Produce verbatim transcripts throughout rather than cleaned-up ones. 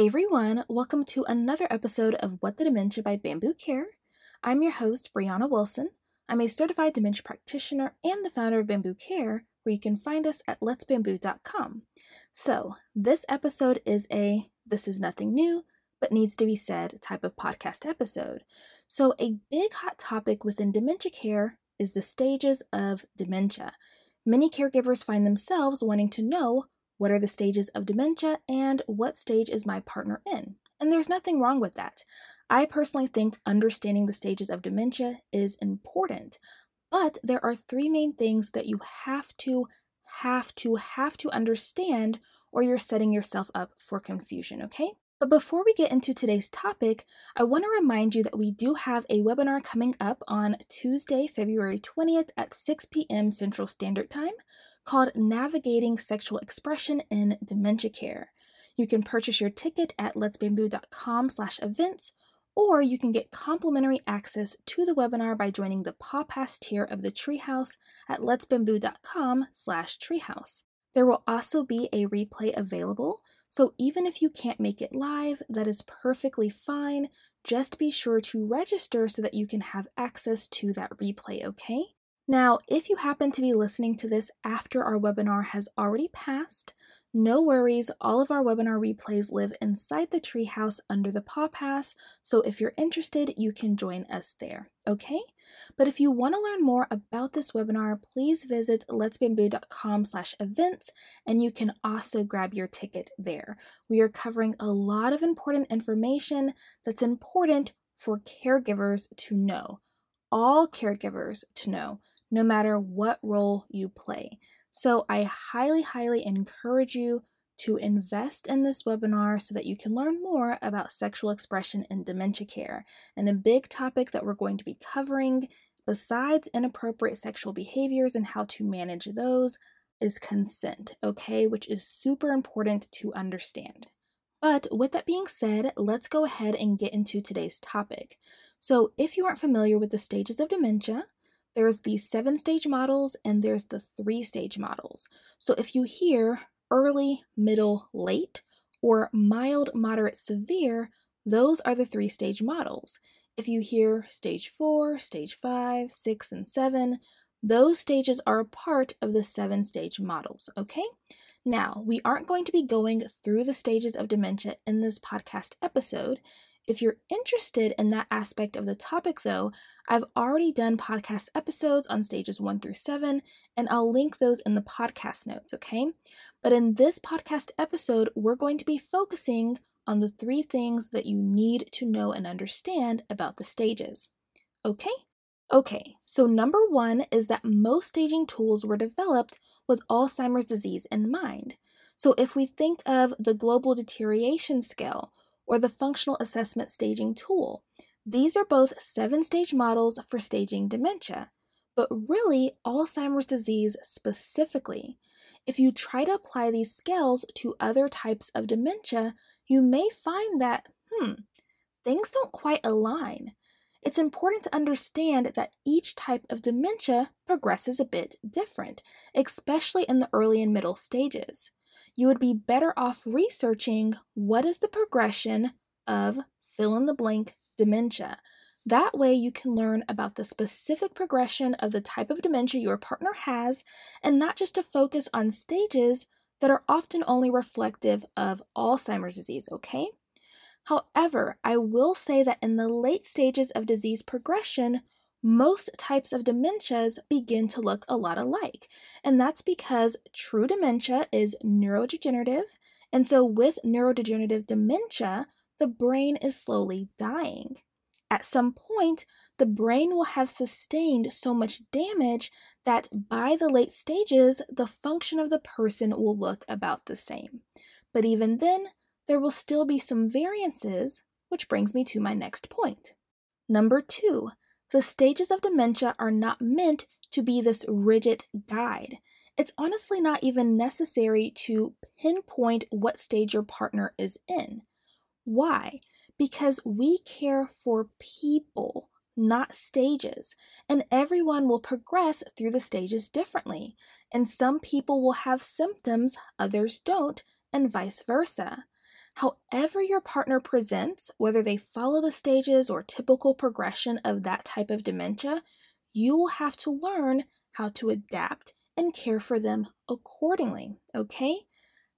Hey everyone, welcome to another episode of What the Dementia by Bamboo Care. I'm your host, Brianna Wilson. I'm a certified dementia practitioner and the founder of Bamboo Care, where you can find us at let's bamboo dot com. So, this episode is a this is nothing new, but needs to be said type of podcast episode. So, a big hot topic within dementia care is the stages of dementia. Many caregivers find themselves wanting to know, what are the stages of dementia, and what stage is my partner in? And there's nothing wrong with that. I personally think understanding the stages of dementia is important, but there are three main things that you have to, have to, have to understand, or you're setting yourself up for confusion, okay? But before we get into today's topic, I want to remind you that we do have a webinar coming up on Tuesday, February twentieth at six p.m. Central Standard Time, called Navigating Sexual Expression in Dementia Care. You can purchase your ticket at let's bamboo dot com slash events, or you can get complimentary access to the webinar by joining the Paw Pass tier of the Treehouse at let's bamboo dot com slash treehouse. There will also be a replay available, so even if you can't make it live, that is perfectly fine. Just be sure to register so that you can have access to that replay, okay? Now, if you happen to be listening to this after our webinar has already passed, no worries, all of our webinar replays live inside the Treehouse under the Paw Pass, so if you're interested, you can join us there, okay? But if you want to learn more about this webinar, please visit let's bamboo dot com slash events, and you can also grab your ticket there. We are covering a lot of important information that's important for caregivers to know, all caregivers to know, no matter what role you play. So I highly, highly encourage you to invest in this webinar so that you can learn more about sexual expression in dementia care. And a big topic that we're going to be covering, besides inappropriate sexual behaviors and how to manage those, is consent, okay? Which is super important to understand. But with that being said, let's go ahead and get into today's topic. So if you aren't familiar with the stages of dementia, there's the seven stage models and there's the three stage models. So if you hear early, middle, late, or mild, moderate, severe, those are the three stage models. If you hear stage four, stage five, six, and seven, those stages are a part of the seven stage models, okay? Now, we aren't going to be going through the stages of dementia in this podcast episode. If you're interested in that aspect of the topic, though, I've already done podcast episodes on stages one through seven, and I'll link those in the podcast notes, okay? But in this podcast episode, we're going to be focusing on the three things that you need to know and understand about the stages, okay? Okay, so number one is that most staging tools were developed with Alzheimer's disease in mind. So if we think of the global deterioration scale, or the functional assessment staging tool. These are both seven-stage models for staging dementia, but really Alzheimer's disease specifically. If you try to apply these scales to other types of dementia, you may find that, hmm, things don't quite align. It's important to understand that each type of dementia progresses a bit different, especially in the early and middle stages. You would be better off researching what is the progression of fill-in-the-blank dementia. That way you can learn about the specific progression of the type of dementia your partner has, and not just to focus on stages that are often only reflective of Alzheimer's disease, okay? However, I will say that in the late stages of disease progression, most types of dementias begin to look a lot alike, and that's because true dementia is neurodegenerative, and so with neurodegenerative dementia, the brain is slowly dying. At some point, the brain will have sustained so much damage that by the late stages, the function of the person will look about the same. But even then, there will still be some variances, which brings me to my next point. Number two. The stages of dementia are not meant to be this rigid guide. It's honestly not even necessary to pinpoint what stage your partner is in. Why? Because we care for people, not stages, and everyone will progress through the stages differently. And some people will have symptoms, others don't, and vice versa. However your partner presents, whether they follow the stages or typical progression of that type of dementia, you will have to learn how to adapt and care for them accordingly, okay?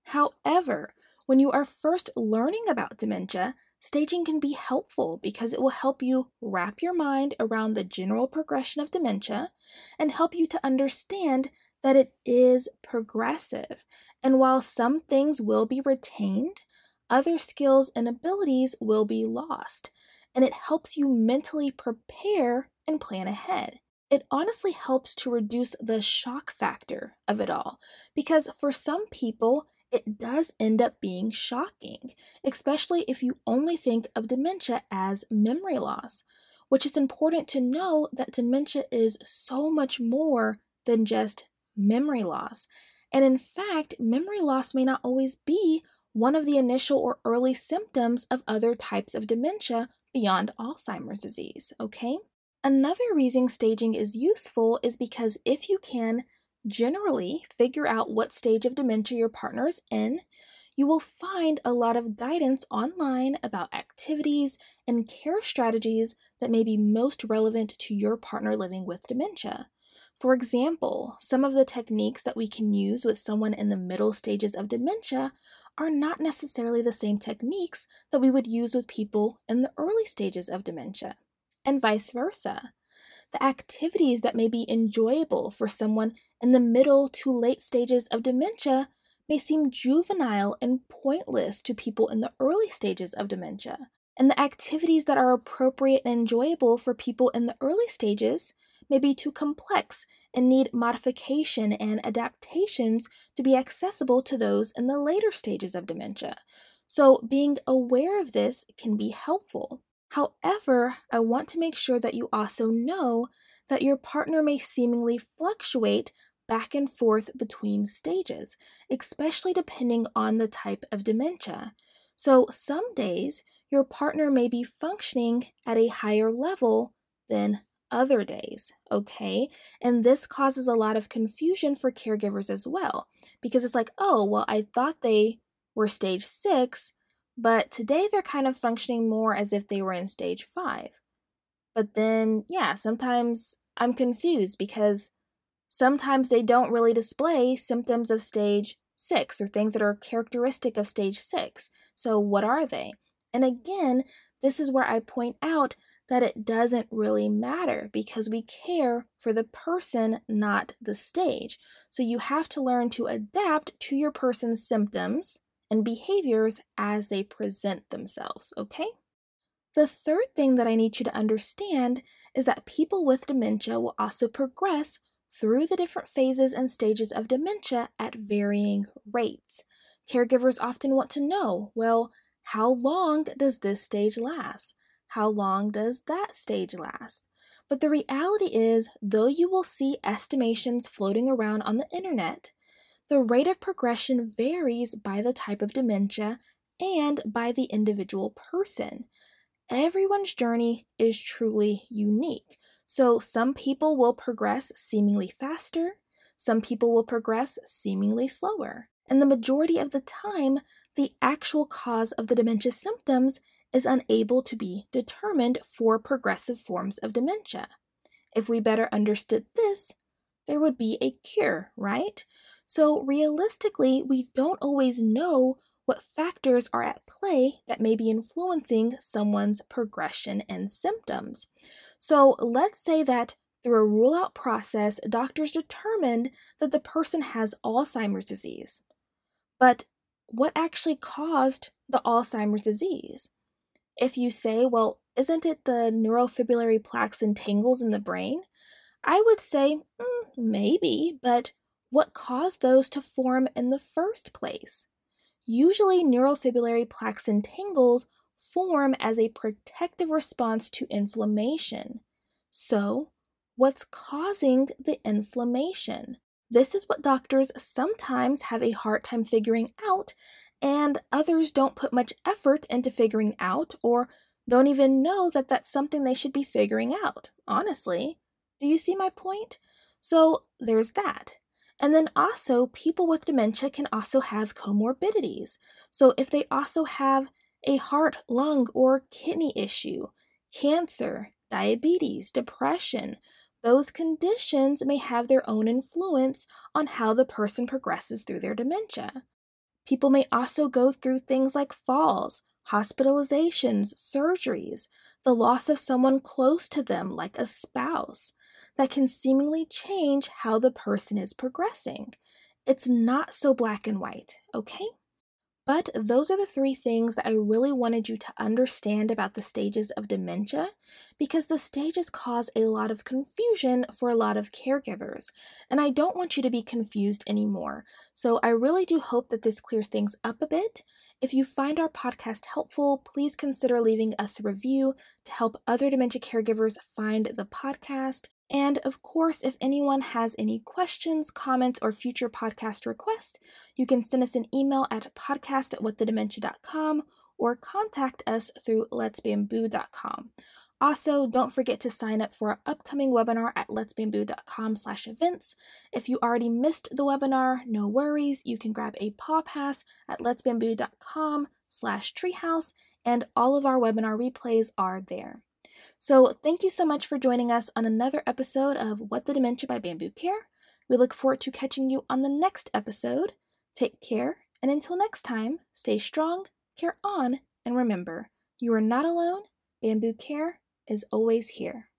However, when you are first learning about dementia, staging can be helpful because it will help you wrap your mind around the general progression of dementia and help you to understand that it is progressive. And while some things will be retained, other skills and abilities will be lost, and it helps you mentally prepare and plan ahead. It honestly helps to reduce the shock factor of it all, because for some people, it does end up being shocking, especially if you only think of dementia as memory loss, which is important to know that dementia is so much more than just memory loss. And in fact, memory loss may not always be one of the initial or early symptoms of other types of dementia beyond Alzheimer's disease, okay? Another reason staging is useful is because if you can generally figure out what stage of dementia your partner is in, you will find a lot of guidance online about activities and care strategies that may be most relevant to your partner living with dementia. For example, some of the techniques that we can use with someone in the middle stages of dementia are not necessarily the same techniques that we would use with people in the early stages of dementia, and vice versa. The activities that may be enjoyable for someone in the middle to late stages of dementia may seem juvenile and pointless to people in the early stages of dementia, and the activities that are appropriate and enjoyable for people in the early stages may be too complex and need modification and adaptations to be accessible to those in the later stages of dementia. So being aware of this can be helpful. However, I want to make sure that you also know that your partner may seemingly fluctuate back and forth between stages, especially depending on the type of dementia. So some days, your partner may be functioning at a higher level than other days, okay? And this causes a lot of confusion for caregivers as well, because it's like, oh, well, I thought they were stage six, but today they're kind of functioning more as if they were in stage five. But then, yeah, sometimes I'm confused because sometimes they don't really display symptoms of stage six or things that are characteristic of stage six. So what are they? And again, this is where I point out that it doesn't really matter because we care for the person, not the stage. So you have to learn to adapt to your person's symptoms and behaviors as they present themselves, okay? The third thing that I need you to understand is that people with dementia will also progress through the different phases and stages of dementia at varying rates. Caregivers often want to know, well, how long does this stage last? How long does that stage last? But the reality is, though you will see estimations floating around on the internet, the rate of progression varies by the type of dementia and by the individual person. Everyone's journey is truly unique. So some people will progress seemingly faster, some people will progress seemingly slower. And the majority of the time, the actual cause of the dementia symptoms is unable to be determined for progressive forms of dementia. If we better understood this, there would be a cure, right? So realistically, we don't always know what factors are at play that may be influencing someone's progression and symptoms. So let's say that through a rule-out process, doctors determined that the person has Alzheimer's disease. But what actually caused the Alzheimer's disease? If you say, well, isn't it the neurofibrillary plaques and tangles in the brain? I would say, mm, maybe, but what caused those to form in the first place? Usually, neurofibrillary plaques and tangles form as a protective response to inflammation. So, what's causing the inflammation? This is what doctors sometimes have a hard time figuring out, and others don't put much effort into figuring out or don't even know that that's something they should be figuring out, honestly. Do you see my point? So there's that. And then also, people with dementia can also have comorbidities. So if they also have a heart, lung, or kidney issue, cancer, diabetes, depression, those conditions may have their own influence on how the person progresses through their dementia. People may also go through things like falls, hospitalizations, surgeries, the loss of someone close to them, like a spouse, that can seemingly change how the person is progressing. It's not so black and white, okay? But those are the three things that I really wanted you to understand about the stages of dementia, because the stages cause a lot of confusion for a lot of caregivers, and I don't want you to be confused anymore. So I really do hope that this clears things up a bit. If you find our podcast helpful, please consider leaving us a review to help other dementia caregivers find the podcast. And of course, if anyone has any questions, comments, or future podcast requests, you can send us an email at podcast at what the dementia dot com or contact us through lets bamboo dot com. Also, don't forget to sign up for our upcoming webinar at lets bamboo dot com slash events. If you already missed the webinar, no worries. You can grab a Paw Pass at lets bamboo dot com slash treehouse, and all of our webinar replays are there. So thank you so much for joining us on another episode of What the Dementia by Bamboo Care. We look forward to catching you on the next episode. Take care, and until next time, stay strong, care on, and remember, you are not alone. Bamboo Care is always here.